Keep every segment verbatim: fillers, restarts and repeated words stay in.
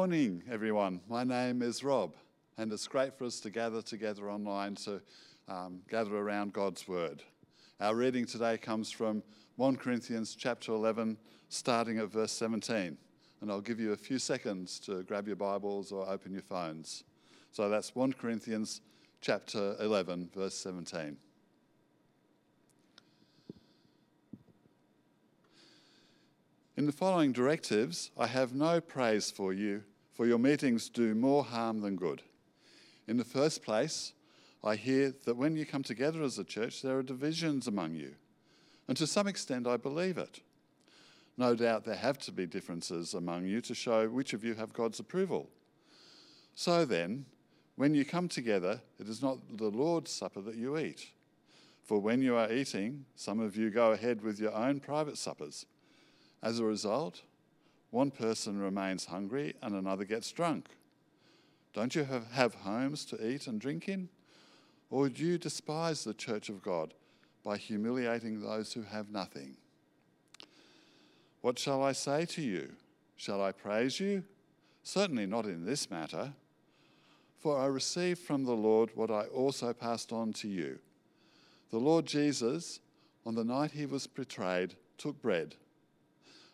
Good morning, everyone. My name is Rob, and it's great for us to gather together online to um, gather around God's Word. Our reading today comes from First Corinthians chapter eleven, starting at verse seventeen. And I'll give you a few seconds to grab your Bibles or open your phones. So that's First Corinthians chapter eleven, verse seventeen. In the following directives, I have no praise for you, for your meetings do more harm than good. In the first place, I hear that when you come together as a church, there are divisions among you, and to some extent I believe it. No doubt there have to be differences among you to show which of you have God's approval. So then, when you come together, it is not the Lord's supper that you eat. For when you are eating, some of you go ahead with your own private suppers. As a result, one person remains hungry and another gets drunk. Don't you have, have homes to eat and drink in? Or do you despise the church of God by humiliating those who have nothing? What shall I say to you? Shall I praise you? Certainly not in this matter. For I received from the Lord what I also passed on to you. The Lord Jesus, on the night he was betrayed, took bread.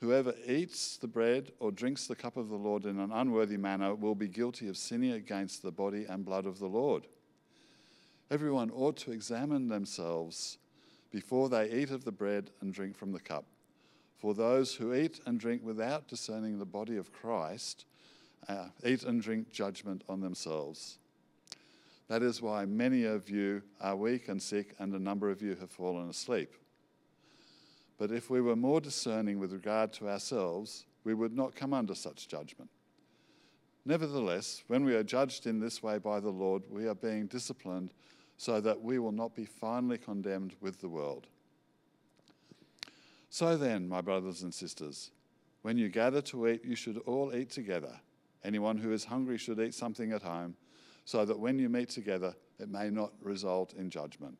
whoever eats the bread or drinks the cup of the Lord in an unworthy manner will be guilty of sinning against the body and blood of the Lord. Everyone ought to examine themselves before they eat of the bread and drink from the cup. For those who eat and drink without discerning the body of Christ, uh, eat and drink judgment on themselves. That is why many of you are weak and sick, and a number of you have fallen asleep. But if we were more discerning with regard to ourselves, we would not come under such judgment. Nevertheless, when we are judged in this way by the Lord, we are being disciplined so that we will not be finally condemned with the world. So then, my brothers and sisters, when you gather to eat, you should all eat together. Anyone who is hungry should eat something at home, so that when you meet together, it may not result in judgment.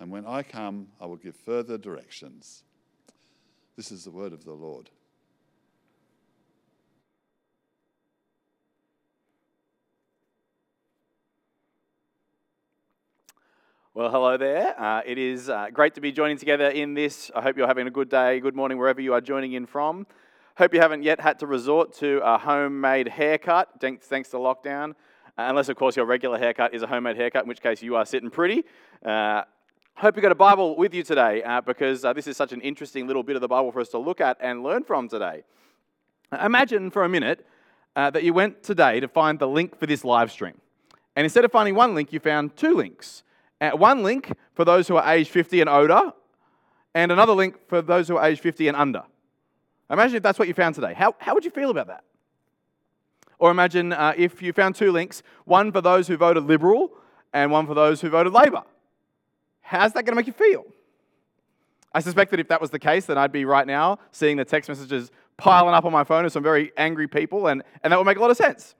And when I come, I will give further directions. This is the word of the Lord. Well, hello there. Uh, it is uh, great to be joining together in this. I hope you're having a good day, good morning, wherever you are joining in from. Hope you haven't yet had to resort to a homemade haircut, thanks, thanks to lockdown. Uh, unless, of course, your regular haircut is a homemade haircut, in which case you are sitting pretty. Uh, Hope you've got a Bible with you today uh, because uh, this is such an interesting little bit of the Bible for us to look at and learn from today. Imagine for a minute uh, that you went today to find the link for this live stream. And instead of finding one link, you found two links. Uh, one link for those who are age fifty and older, and another link for those who are age fifty and under. Imagine if that's what you found today. How, how would you feel about that? Or imagine uh, if you found two links, one for those who voted Liberal and one for those who voted Labor. How's that going to make you feel? I suspect that if that was the case, then I'd be right now seeing the text messages piling up on my phone of some very angry people, and, and that would make a lot of sense.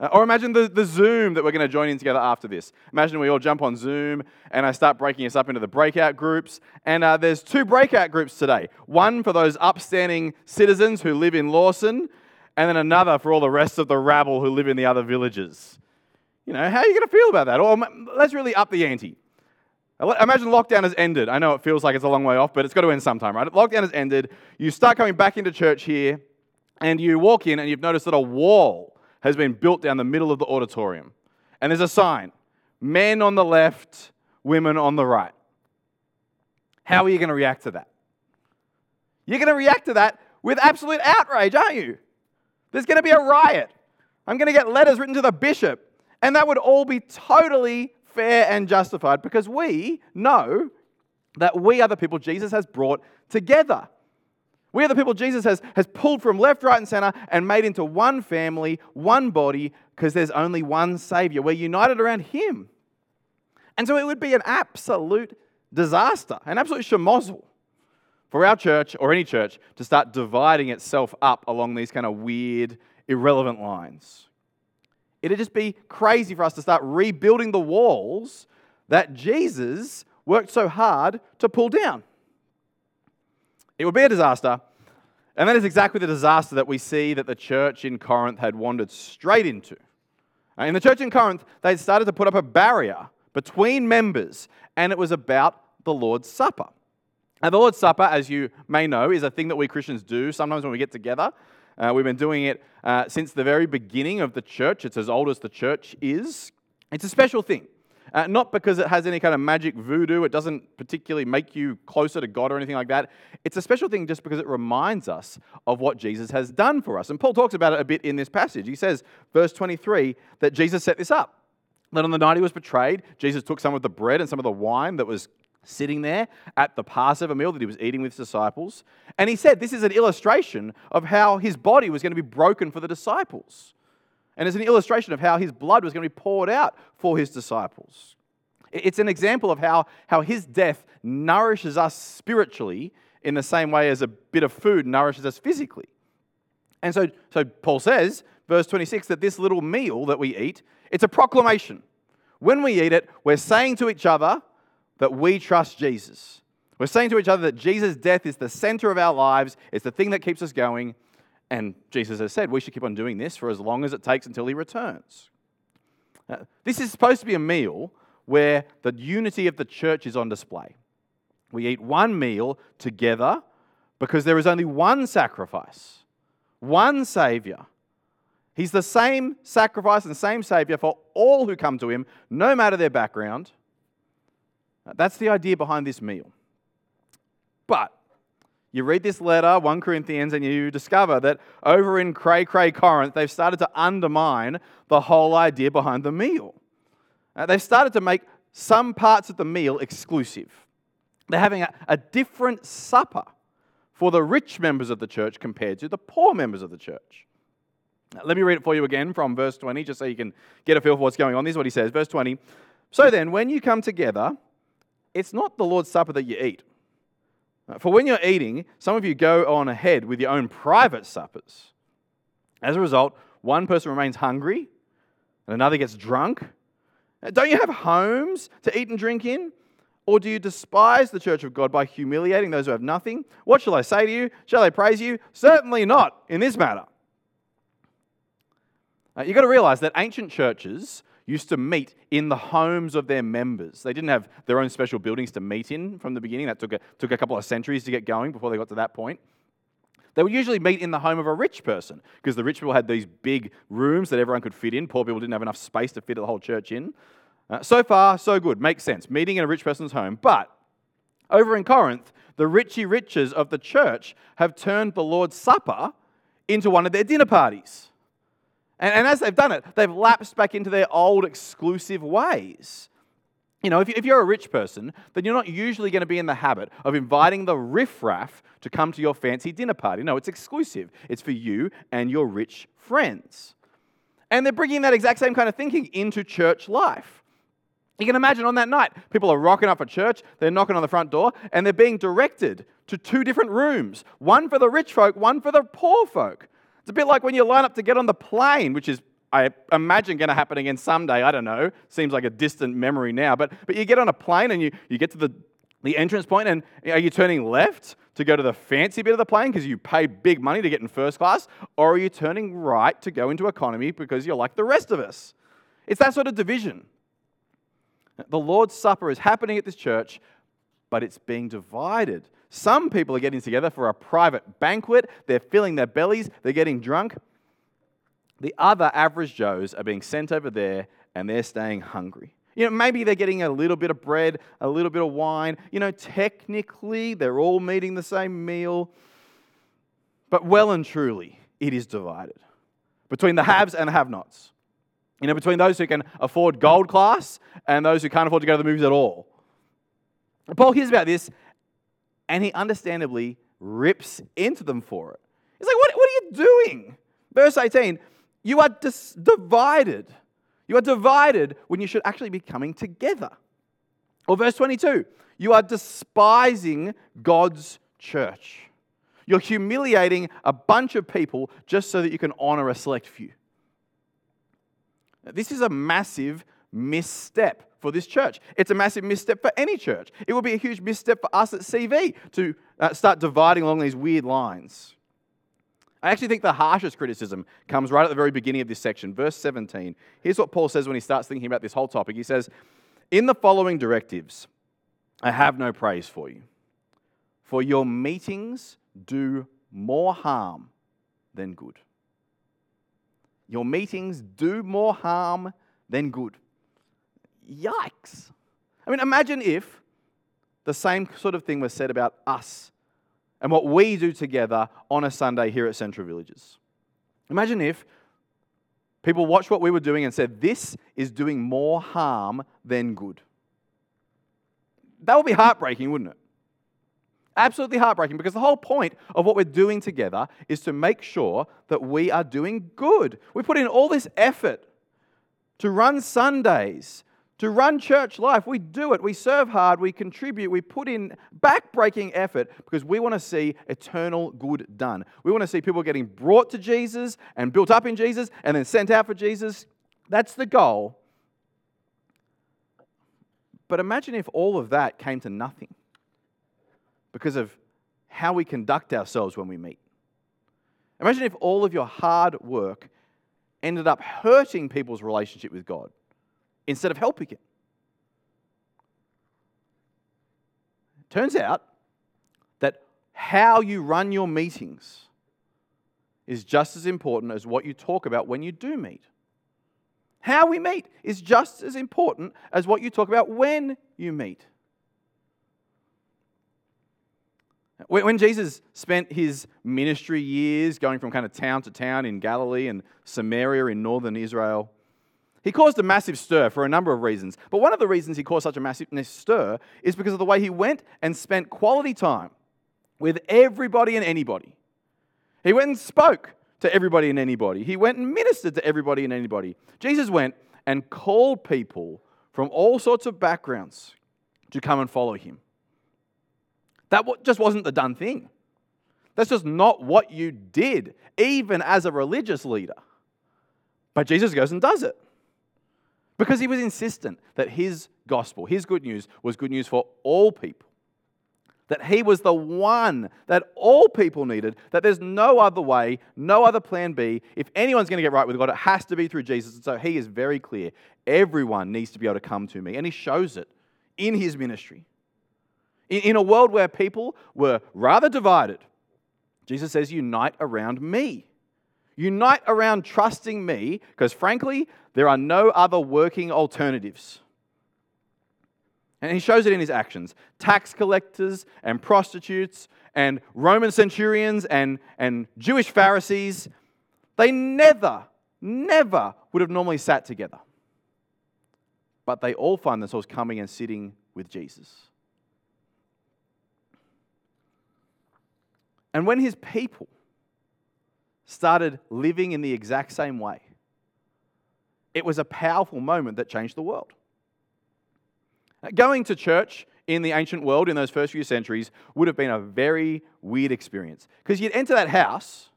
Uh, or imagine the, the Zoom that we're going to join in together after this. Imagine we all jump on Zoom, and I start breaking us up into the breakout groups, and uh, there's two breakout groups today. One for those upstanding citizens who live in Lawson, and then another for all the rest of the rabble who live in the other villages. You know, how are you going to feel about that? Or let's really up the ante. Imagine lockdown has ended. I know it feels like it's a long way off, but it's got to end sometime, right? Lockdown has ended. You start coming back into church here, and you walk in, and you've noticed that a wall has been built down the middle of the auditorium. And there's a sign, men on the left, women on the right. How are you going to react to that? You're going to react to that with absolute outrage, aren't you? There's going to be a riot. I'm going to get letters written to the bishop, and that would all be totally fair and justified, because we know that we are the people Jesus has brought together. We are the people Jesus has, has pulled from left, right, and center and made into one family, one body, because there's only one Savior. We're united around Him. And so it would be an absolute disaster, an absolute shemozzle for our church or any church to start dividing itself up along these kind of weird, irrelevant lines. It'd just be crazy for us to start rebuilding the walls that Jesus worked so hard to pull down. It would be a disaster. And that is exactly the disaster that we see that the church in Corinth had wandered straight into. In the church in Corinth, they started to put up a barrier between members, and it was about the Lord's Supper. Now, the Lord's Supper, as you may know, is a thing that we Christians do sometimes when we get together. Uh, we've been doing it uh, since the very beginning of the church. It's as old as the church is. It's a special thing. Uh, not because it has any kind of magic voodoo. It doesn't particularly make you closer to God or anything like that. It's a special thing just because it reminds us of what Jesus has done for us. And Paul talks about it a bit in this passage. He says, verse twenty-three, that Jesus set this up. That on the night he was betrayed, Jesus took some of the bread and some of the wine that was sitting there at the Passover meal that he was eating with his disciples. And he said, this is an illustration of how his body was going to be broken for the disciples. And it's an illustration of how his blood was going to be poured out for his disciples. It's an example of how, how his death nourishes us spiritually in the same way as a bit of food nourishes us physically. And so, so Paul says, verse twenty-six, that this little meal that we eat, it's a proclamation. When we eat it, we're saying to each other that we trust Jesus. We're saying to each other that Jesus' death is the center of our lives. It's the thing that keeps us going. And Jesus has said, we should keep on doing this for as long as it takes until He returns. Now, this is supposed to be a meal where the unity of the church is on display. We eat one meal together because there is only one sacrifice, one Savior. He's the same sacrifice and same Savior for all who come to Him, no matter their background. Now, that's the idea behind this meal. But you read this letter, First Corinthians, and you discover that over in Cray Cray Corinth, they've started to undermine the whole idea behind the meal. Uh, they've started to make some parts of the meal exclusive. They're having a, a different supper for the rich members of the church compared to the poor members of the church. Now, let me read it for you again from verse twenty, just so you can get a feel for what's going on. This is what he says, verse twenty. So then, when you come together, it's not the Lord's Supper that you eat. For when you're eating, some of you go on ahead with your own private suppers. As a result, one person remains hungry and another gets drunk. Don't you have homes to eat and drink in? Or do you despise the church of God by humiliating those who have nothing? What shall I say to you? Shall I praise you? Certainly not in this matter. Now, you've got to realize that ancient churches used to meet in the homes of their members. They didn't have their own special buildings to meet in from the beginning. That took a, took a couple of centuries to get going before they got to that point. They would usually meet in the home of a rich person because the rich people had these big rooms that everyone could fit in. Poor people didn't have enough space to fit the whole church in. Uh, so far, so good. Makes sense. Meeting in a rich person's home. But over in Corinth, the richy riches of the church have turned the Lord's Supper into one of their dinner parties. And as they've done it, they've lapsed back into their old exclusive ways. You know, if you're a rich person, then you're not usually going to be in the habit of inviting the riffraff to come to your fancy dinner party. No, it's exclusive. It's for you and your rich friends. And they're bringing that exact same kind of thinking into church life. You can imagine on that night, people are rocking up at church, they're knocking on the front door, and they're being directed to two different rooms. One for the rich folk, one for the poor folk. It's a bit like when you line up to get on the plane, which is, I imagine, going to happen again someday. I don't know. Seems like a distant memory now. But but you get on a plane and you, you get to the, the entrance point, and are you turning left to go to the fancy bit of the plane because you pay big money to get in first class? Or are you turning right to go into economy because you're like the rest of us? It's that sort of division. The Lord's Supper is happening at this church, but it's being divided. Some people are getting together for a private banquet. They're filling their bellies. They're getting drunk. The other average Joes are being sent over there, and they're staying hungry. You know, maybe they're getting a little bit of bread, a little bit of wine. You know, technically, they're all meeting the same meal. But well and truly, it is divided between the haves and the have-nots. You know, between those who can afford gold class and those who can't afford to go to the movies at all. Paul hears about this, and he understandably rips into them for it. It's like, what, what are you doing? Verse eighteen, you are dis- divided. You are divided when you should actually be coming together. Or verse twenty-two, you are despising God's church. You're humiliating a bunch of people just so that you can honor a select few. Now, this is a massive misstep for this church. It's a massive misstep for any church. It would be a huge misstep for us at C V to uh, start dividing along these weird lines. I actually think the harshest criticism comes right at the very beginning of this section, verse seventeen. Here's what Paul says when he starts thinking about this whole topic. He says, in the following directives, I have no praise for you, for your meetings do more harm than good. Your meetings do more harm than good. Yikes. I mean, imagine if the same sort of thing was said about us and what we do together on a Sunday here at Central Villages. Imagine if people watched what we were doing and said, this is doing more harm than good. That would be heartbreaking, wouldn't it? Absolutely heartbreaking, because the whole point of what we're doing together is to make sure that we are doing good. We put in all this effort to run Sundays, to run church life. We do it. We serve hard. We contribute. We put in back-breaking effort because we want to see eternal good done. We want to see people getting brought to Jesus and built up in Jesus and then sent out for Jesus. That's the goal. But imagine if all of that came to nothing because of how we conduct ourselves when we meet. Imagine if all of your hard work ended up hurting people's relationship with God instead of helping it. Turns out that how you run your meetings is just as important as what you talk about when you do meet. How we meet is just as important as what you talk about when you meet. When Jesus spent his ministry years going from kind of town to town in Galilee and Samaria in northern Israel, he caused a massive stir for a number of reasons. But one of the reasons he caused such a massive stir is because of the way he went and spent quality time with everybody and anybody. He went and spoke to everybody and anybody. He went and ministered to everybody and anybody. Jesus went and called people from all sorts of backgrounds to come and follow him. That just wasn't the done thing. That's just not what you did, even as a religious leader. But Jesus goes and does it. Because he was insistent that his gospel, his good news, was good news for all people. That he was the one that all people needed. That there's no other way, no other plan B. If anyone's going to get right with God, it has to be through Jesus. And so he is very clear. Everyone needs to be able to come to me. And he shows it in his ministry. In a world where people were rather divided, Jesus says, unite around me. Unite around trusting me, because frankly, there are no other working alternatives. And he shows it in his actions. Tax collectors and prostitutes and Roman centurions and, and Jewish Pharisees, they never, never would have normally sat together. But they all find themselves coming and sitting with Jesus. And when his people started living in the exact same way, it was a powerful moment that changed the world. Going to church in the ancient world in those first few centuries would have been a very weird experience, because you'd enter that house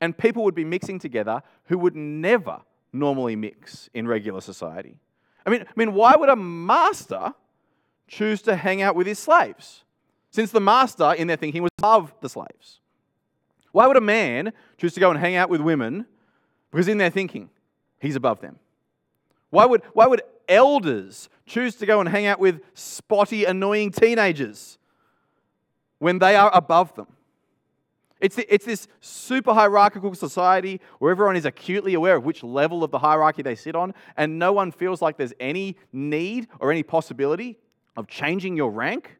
and people would be mixing together who would never normally mix in regular society. I mean, I mean, why would a master choose to hang out with his slaves? Since the master, in their thinking, was above the slaves. Why would a man choose to go and hang out with women? Because in their thinking, he's above them. Why would, why would elders choose to go and hang out with spotty, annoying teenagers when they are above them? It's, the, it's this super hierarchical society where everyone is acutely aware of which level of the hierarchy they sit on, and no one feels like there's any need or any possibility of changing your rank.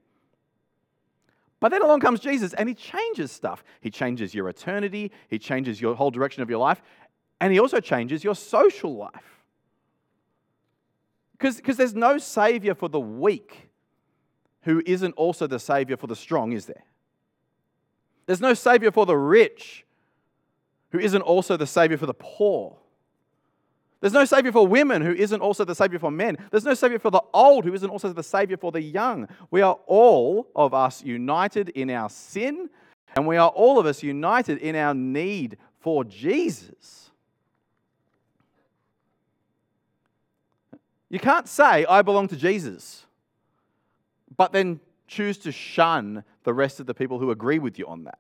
But then along comes Jesus, and he changes stuff. He changes your eternity. He changes your whole direction of your life. And he also changes your social life. Because there's no savior for the weak who isn't also the savior for the strong, is there? There's no Savior for the rich who isn't also the Savior for the poor. There's no Savior for women who isn't also the Savior for men. There's no Savior for the old who isn't also the Savior for the young. We are all of us united in our sin, and we are all of us united in our need for Jesus. You can't say, I belong to Jesus, but then choose to shun the rest of the people who agree with you on that.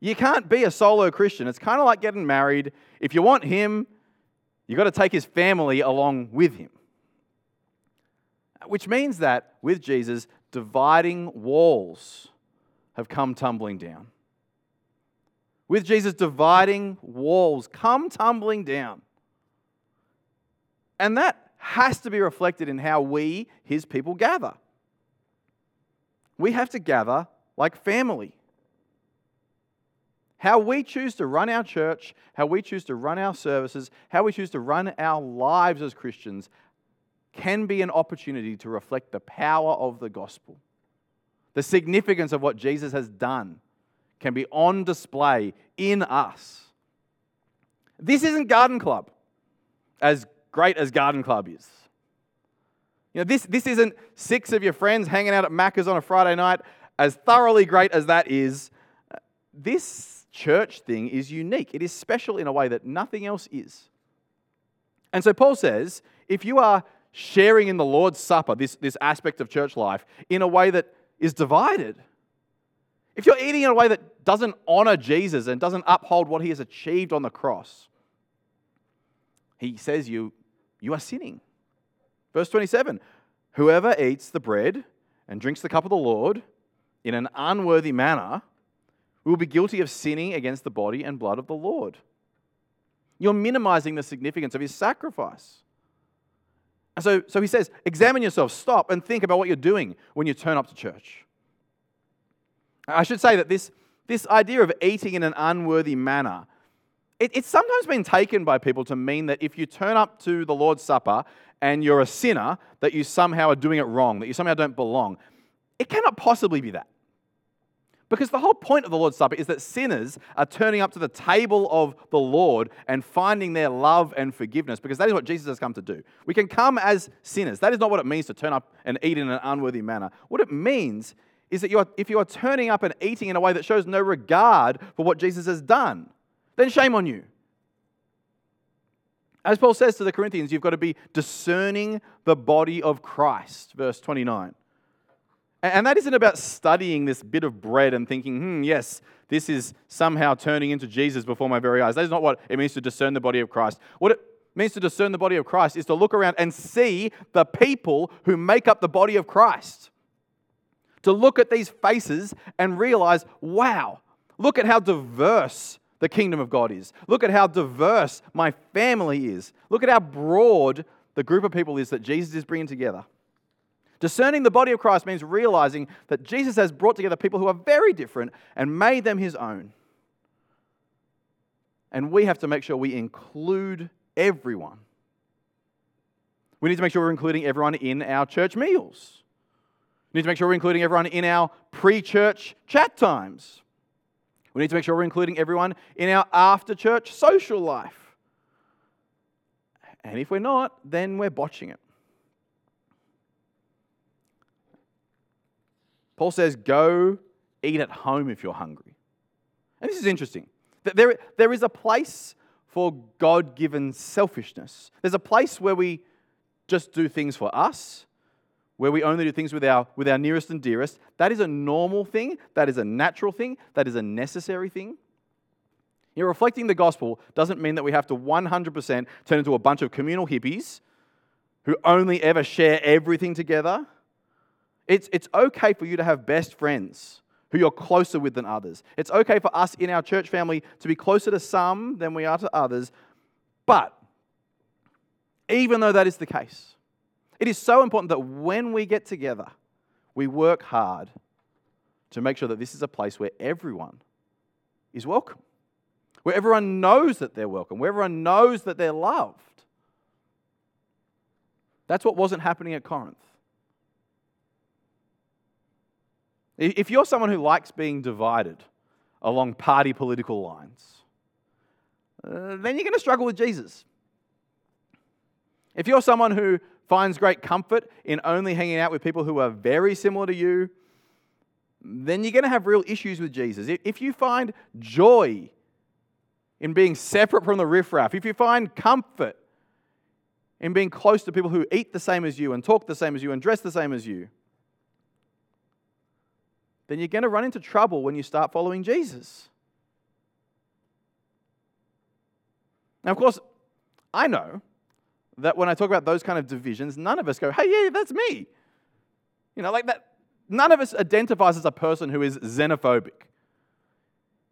You can't be a solo Christian. It's kind of like getting married. If you want him, you've got to take his family along with him. Which means that with Jesus, dividing walls have come tumbling down. With Jesus, dividing walls come tumbling down. And that has to be reflected in how we, his people, gather. We have to gather like family. How we choose to run our church, how we choose to run our services, how we choose to run our lives as Christians can be an opportunity to reflect the power of the gospel. The significance of what Jesus has done can be on display in us. This isn't Garden Club, as great as Garden Club is. You know, this, this isn't six of your friends hanging out at Macca's on a Friday night, as thoroughly great as that is. This church thing is unique. It is special in a way that nothing else is. And so Paul says, if you are sharing in the Lord's Supper, this, this aspect of church life, in a way that is divided, if you're eating in a way that doesn't honor Jesus and doesn't uphold what he has achieved on the cross, he says you, you are sinning. Verse twenty-seven, whoever eats the bread and drinks the cup of the Lord in an unworthy manner will be guilty of sinning against the body and blood of the Lord. You're minimizing the significance of his sacrifice. And so, so he says, examine yourself, stop and think about what you're doing when you turn up to church. I should say that this, this idea of eating in an unworthy manner, it's sometimes been taken by people to mean that if you turn up to the Lord's Supper and you're a sinner, that you somehow are doing it wrong, that you somehow don't belong. It cannot possibly be that. Because the whole point of the Lord's Supper is that sinners are turning up to the table of the Lord and finding their love and forgiveness, because that is what Jesus has come to do. We can come as sinners. That is not what it means to turn up and eat in an unworthy manner. What it means is that you are, if you are turning up and eating in a way that shows no regard for what Jesus has done, then shame on you. As Paul says to the Corinthians, you've got to be discerning the body of Christ, verse twenty-nine. And that isn't about studying this bit of bread and thinking, hmm, yes, this is somehow turning into Jesus before my very eyes. That is not what it means to discern the body of Christ. What it means to discern the body of Christ is to look around and see the people who make up the body of Christ. To look at these faces and realize, wow, look at how diverse the kingdom of God is. Look at how diverse my family is. Look at how broad the group of people is that Jesus is bringing together. Discerning the body of Christ means realizing that Jesus has brought together people who are very different and made them his own. And we have to make sure we include everyone. We need to make sure we're including everyone in our church meals. We need to make sure we're including everyone in our pre-church chat times. We need to make sure we're including everyone in our after-church social life. And if we're not, then we're botching it. Paul says, go eat at home if you're hungry. And this is interesting. There, there is a place for God-given selfishness. There's a place where we just do things for us, where we only do things with our, with our nearest and dearest. That is a normal thing. That is a natural thing. That is a necessary thing. You know, reflecting the gospel doesn't mean that we have to one hundred percent turn into a bunch of communal hippies who only ever share everything together. It's, it's okay for you to have best friends who you're closer with than others. It's okay for us in our church family to be closer to some than we are to others. But even though that is the case, it is so important that when we get together, we work hard to make sure that this is a place where everyone is welcome, where everyone knows that they're welcome, where everyone knows that they're loved. That's what wasn't happening at Corinth. If you're someone who likes being divided, along party political lines, uh, then you're going to struggle with Jesus. If you're someone who finds great comfort in only hanging out with people who are very similar to you, then you're going to have real issues with Jesus. If you find joy in being separate from the riffraff, if you find comfort in being close to people who eat the same as you and talk the same as you and dress the same as you, then you're going to run into trouble when you start following Jesus. Now, of course, I know that when I talk about those kind of divisions, none of us go, hey, yeah, that's me. You know, like that. None of us identifies as a person who is xenophobic.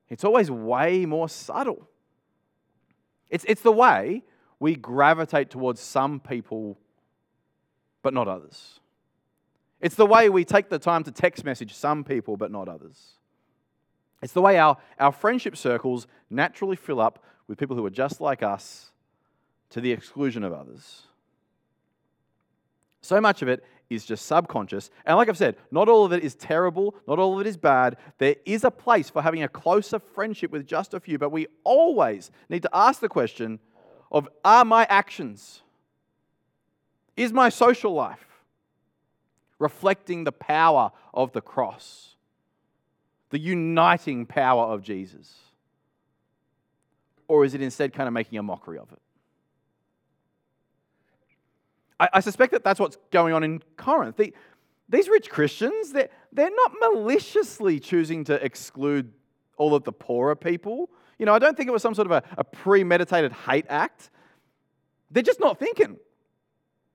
It's always way more subtle. It's, it's the way we gravitate towards some people, but not others. It's the way we take the time to text message some people, but not others. It's the way our, our friendship circles naturally fill up with people who are just like us, to the exclusion of others. So much of it is just subconscious. And like I've said, not all of it is terrible, not all of it is bad. There is a place for having a closer friendship with just a few, but we always need to ask the question of, are my actions, is my social life reflecting the power of the cross, the uniting power of Jesus? Or is it instead kind of making a mockery of it? I, I suspect that that's what's going on in Corinth. The, these rich Christians, they're, they're not maliciously choosing to exclude all of the poorer people. You know, I don't think it was some sort of a, a premeditated hate act. They're just not thinking.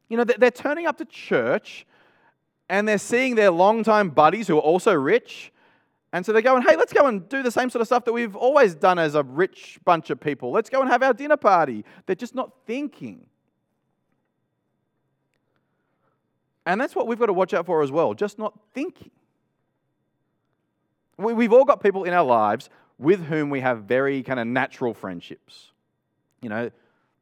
You know, they're, they're turning up to church and they're seeing their longtime buddies who are also rich. And so they're going, hey, let's go and do the same sort of stuff that we've always done as a rich bunch of people. Let's go and have our dinner party. They're just not thinking. And that's what we've got to watch out for as well, just not thinking. We, we've all got people in our lives with whom we have very kind of natural friendships. You know,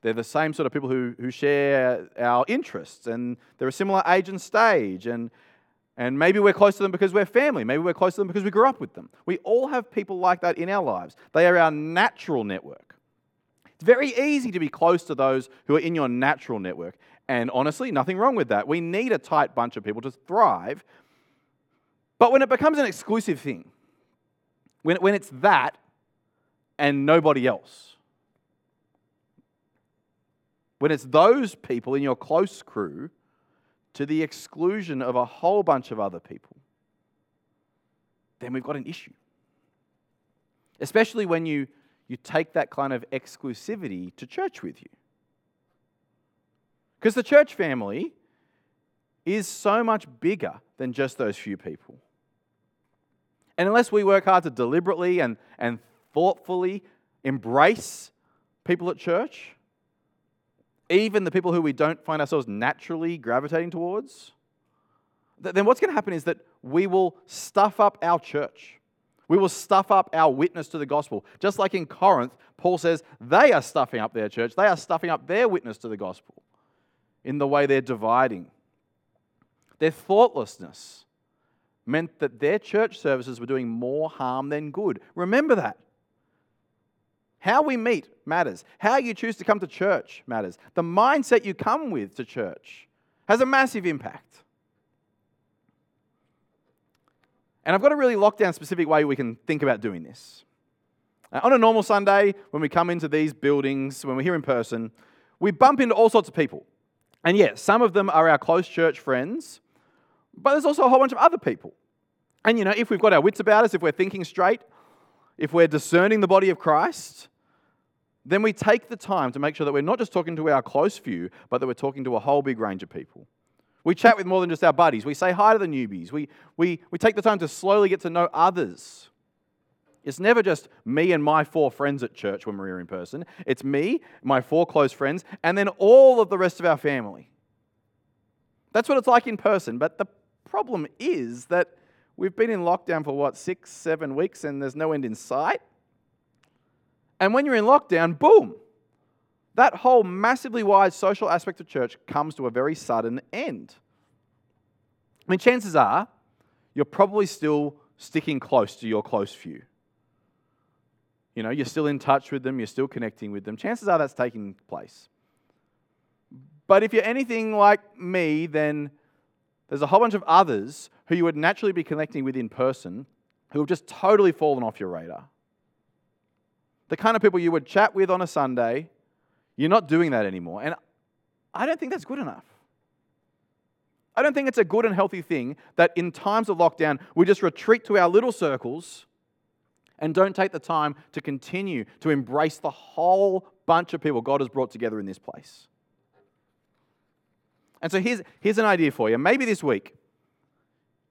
they're the same sort of people who, who share our interests, and they're a similar age and stage, and and maybe we're close to them because we're family. Maybe we're close to them because we grew up with them. We all have people like that in our lives. They are our natural network. It's very easy to be close to those who are in your natural network, and honestly, nothing wrong with that. We need a tight bunch of people to thrive, but when it becomes an exclusive thing, when when it's that and nobody else, when it's those people in your close crew to the exclusion of a whole bunch of other people, then we've got an issue. Especially when you, you take that kind of exclusivity to church with you. Because the church family is so much bigger than just those few people. And unless we work hard to deliberately and, and thoughtfully embrace people at church, even the people who we don't find ourselves naturally gravitating towards, then what's going to happen is that we will stuff up our church. We will stuff up our witness to the gospel. Just like in Corinth, Paul says they are stuffing up their church. They are stuffing up their witness to the gospel in the way they're dividing. Their thoughtlessness meant that their church services were doing more harm than good. Remember that. How we meet matters. How you choose to come to church matters. The mindset you come with to church has a massive impact. And I've got a really lockdown specific way we can think about doing this. Now, on a normal Sunday, when we come into these buildings, when we're here in person, we bump into all sorts of people. And yes, some of them are our close church friends, but there's also a whole bunch of other people. And you know, if we've got our wits about us, if we're thinking straight, if we're discerning the body of Christ, then we take the time to make sure that we're not just talking to our close few, but that we're talking to a whole big range of people. We chat with more than just our buddies. We say hi to the newbies. We, we, we take the time to slowly get to know others. It's never just me and my four friends at church when we're here in person. It's me, my four close friends, and then all of the rest of our family. That's what it's like in person. But the problem is that we've been in lockdown for, what, six, seven weeks, and there's no end in sight? And when you're in lockdown, boom, that whole massively wide social aspect of church comes to a very sudden end. I mean, chances are, you're probably still sticking close to your close few. You know, you're still in touch with them, you're still connecting with them. Chances are that's taking place. But if you're anything like me, then there's a whole bunch of others who you would naturally be connecting with in person who have just totally fallen off your radar. The kind of people you would chat with on a Sunday, you're not doing that anymore. And I don't think that's good enough. I don't think it's a good and healthy thing that in times of lockdown, we just retreat to our little circles and don't take the time to continue to embrace the whole bunch of people God has brought together in this place. And so here's, here's an idea for you. Maybe this week,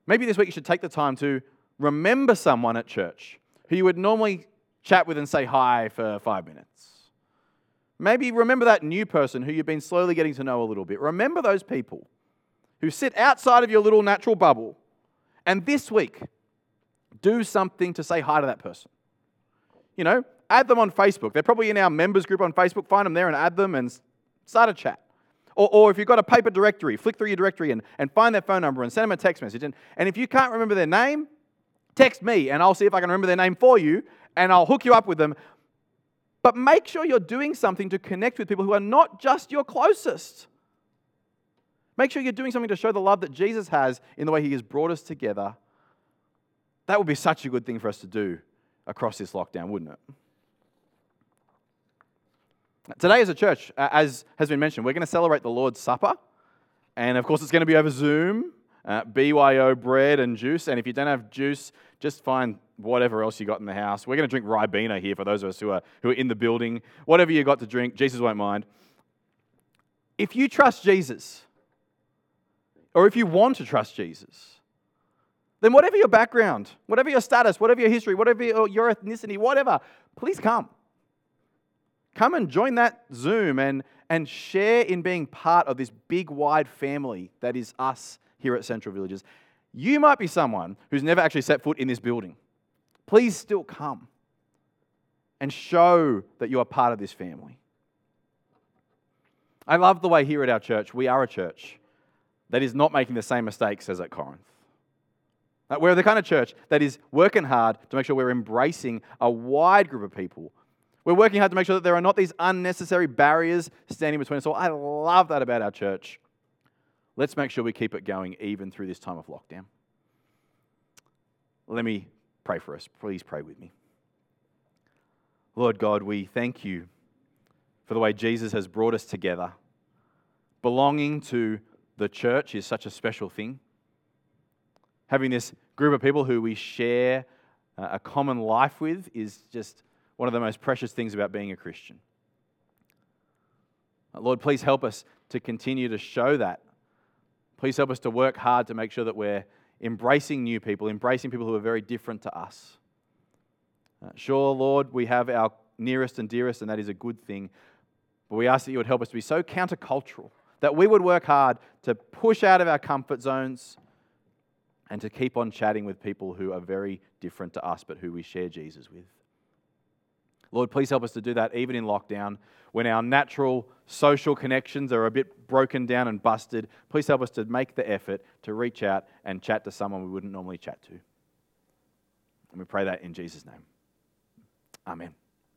maybe this week you should take the time to remember someone at church who you would normally chat with and say hi for five minutes. Maybe remember that new person who you've been slowly getting to know a little bit. Remember those people who sit outside of your little natural bubble, and this week, do something to say hi to that person. You know, add them on Facebook. They're probably in our members group on Facebook. Find them there and add them and start a chat. Or, or if you've got a paper directory, flick through your directory and, and find their phone number and send them a text message. And, and if you can't remember their name, text me and I'll see if I can remember their name for you and I'll hook you up with them. But make sure you're doing something to connect with people who are not just your closest. Make sure you're doing something to show the love that Jesus has in the way he has brought us together. That would be such a good thing for us to do across this lockdown, wouldn't it? Today as a church, as has been mentioned, we're going to celebrate the Lord's Supper. And of course, it's going to be over Zoom, uh, B Y O bread and juice. And if you don't have juice, just find whatever else you got in the house. We're going to drink Ribena here for those of us who are, who are in the building. Whatever you got to drink, Jesus won't mind. If you trust Jesus, or if you want to trust Jesus, then whatever your background, whatever your status, whatever your history, whatever your ethnicity, whatever, please come. Come and join that Zoom and, and share in being part of this big, wide family that is us here at Central Villages. You might be someone who's never actually set foot in this building. Please still come and show that you are part of this family. I love the way here at our church, we are a church that is not making the same mistakes as at Corinth. We're the kind of church that is working hard to make sure we're embracing a wide group of people. We're working hard to make sure that there are not these unnecessary barriers standing between us all. I love that about our church. Let's make sure we keep it going even through this time of lockdown. Let me pray for us. Please pray with me. Lord God, we thank you for the way Jesus has brought us together. Belonging to the church is such a special thing. Having this group of people who we share a common life with is just one of the most precious things about being a Christian. Lord, please help us to continue to show that. Please help us to work hard to make sure that we're embracing new people, embracing people who are very different to us. Sure, Lord, we have our nearest and dearest, and that is a good thing. But we ask that you would help us to be so countercultural that we would work hard to push out of our comfort zones and to keep on chatting with people who are very different to us, but who we share Jesus with. Lord, please help us to do that even in lockdown, when our natural social connections are a bit broken down and busted. Please help us to make the effort to reach out and chat to someone we wouldn't normally chat to. And we pray that in Jesus' name. Amen.